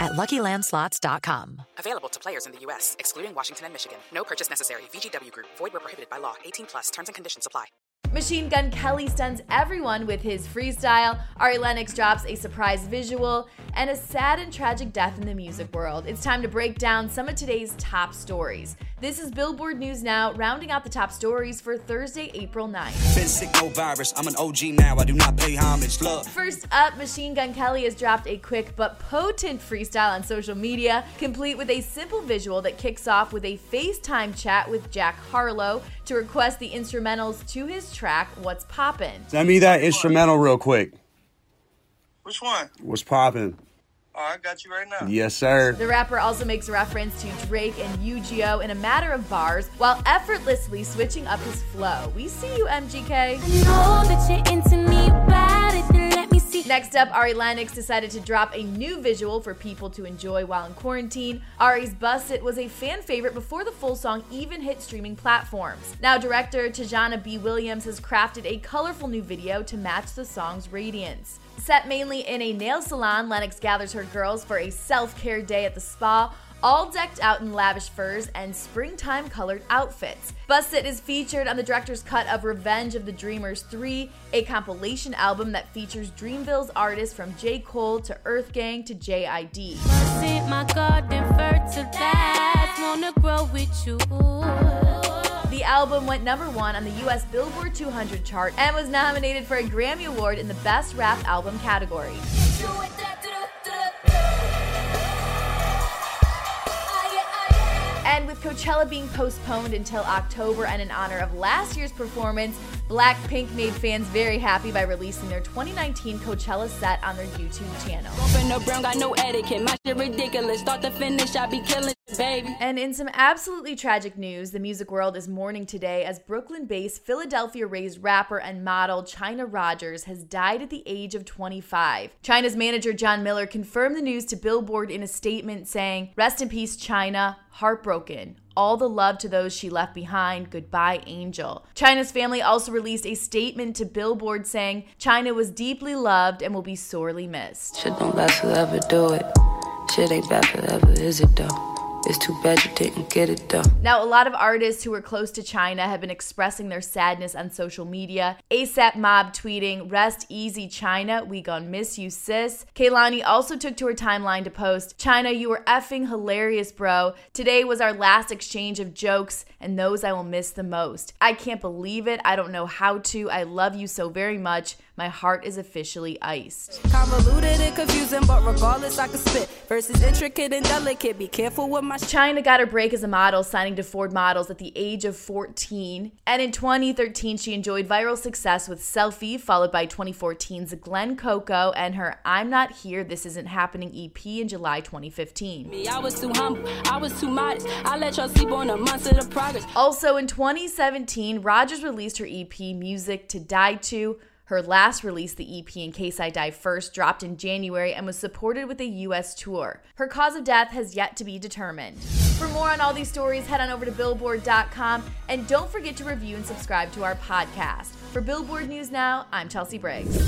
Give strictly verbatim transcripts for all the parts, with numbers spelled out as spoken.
at Lucky Land Slots dot com. Available to players in the U S, excluding Washington and Michigan. No purchase necessary. V G W Group. Void where prohibited by law. eighteen plus. Terms and conditions apply. Machine Gun Kelly stuns everyone with his freestyle, Ari Lennox drops a surprise visual, and a sad and tragic death in the music world. It's time to break down some of today's top stories. This is Billboard News Now, rounding out the top stories for Thursday, April ninth. Been sick, no virus. I'm an O G now. I do not pay homage, love. First up, Machine Gun Kelly has dropped a quick but potent freestyle on social media, complete with a simple visual that kicks off with a FaceTime chat with Jack Harlow to request the instrumentals to his track. Track, What's Poppin'. Send me that instrumental real quick. Which one? What's Poppin'. Oh, I got you right now. Yes, sir. The rapper also makes reference to Drake and U G O in a matter of bars while effortlessly switching up his flow. We see you, M G K. I know that you're into me, but if you let me see. Next up, Ari Lennox decided to drop a new visual for people to enjoy while in quarantine. Ari's Bust It was a fan favorite before the full song even hit streaming platforms. Now, director Tajana B. Williams has crafted a colorful new video to match the song's radiance. Set mainly in a nail salon, Lennox gathers her girls for a self-care day at the spa, all decked out in lavish furs and springtime-colored outfits. Bust It is featured on the director's cut of Revenge of the Dreamers three, a compilation album that features Dreamville's artists from J. Cole to Earthgang to J I D Bust it, my garden fertilize, wanna grow with you. The album went number one on the U S Billboard two hundred chart and was nominated for a Grammy Award in the Best Rap Album category. And with Coachella being postponed until October and in honor of last year's performance, Blackpink made fans very happy by releasing their twenty nineteen Coachella set on their YouTube channel. And in some absolutely tragic news, the music world is mourning today as Brooklyn-based, Philadelphia-raised rapper and model Chynna Rogers has died at the age of twenty-five. Chynna's manager John Miller confirmed the news to Billboard in a statement saying, "Rest in peace, Chynna. Heartbroken. All the love to those she left behind. Goodbye, Angel." Chynna's family also released a statement to Billboard saying, "Chynna was deeply loved and will be sorely missed." Shit don't last forever, do it. Shit ain't bad forever, is it though? It's too bad you didn't get it done. Now, a lot of artists who were close to Chynna have been expressing their sadness on social media. ASAP Mob tweeting, "Rest easy, Chynna. We gon' miss you, sis." Kehlani also took to her timeline to post, "Chynna, you were effing hilarious, bro. Today was our last exchange of jokes, and those I will miss the most. I can't believe it. I don't know how to. I love you so very much. My heart is officially iced." Convoluted and confusing, but regardless, I can spit. Versus intricate and delicate. Be careful with my. Chynna got her break as a model, signing to Ford Models at the age of fourteen. And in twenty thirteen, she enjoyed viral success with Selfie, followed by twenty fourteen's Glenn Coco and her I'm Not Here, This Isn't Happening E P in July twenty fifteen. I was too humble. I was too modest. I let y'all sleep on a month of the progress. Also in twenty seventeen, Rogers released her E P, Music to Die To. Her last release, the E P In Case I Die First, dropped in January and was supported with a U S tour. Her cause of death has yet to be determined. For more on all these stories, head on over to Billboard dot com and don't forget to review and subscribe to our podcast. For Billboard News Now, I'm Chelsea Briggs.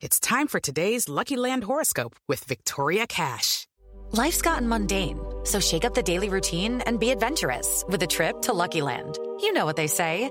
It's time for today's Lucky Land horoscope with Victoria Cash. Life's gotten mundane, so shake up the daily routine and be adventurous with a trip to Lucky Land. You know what they say,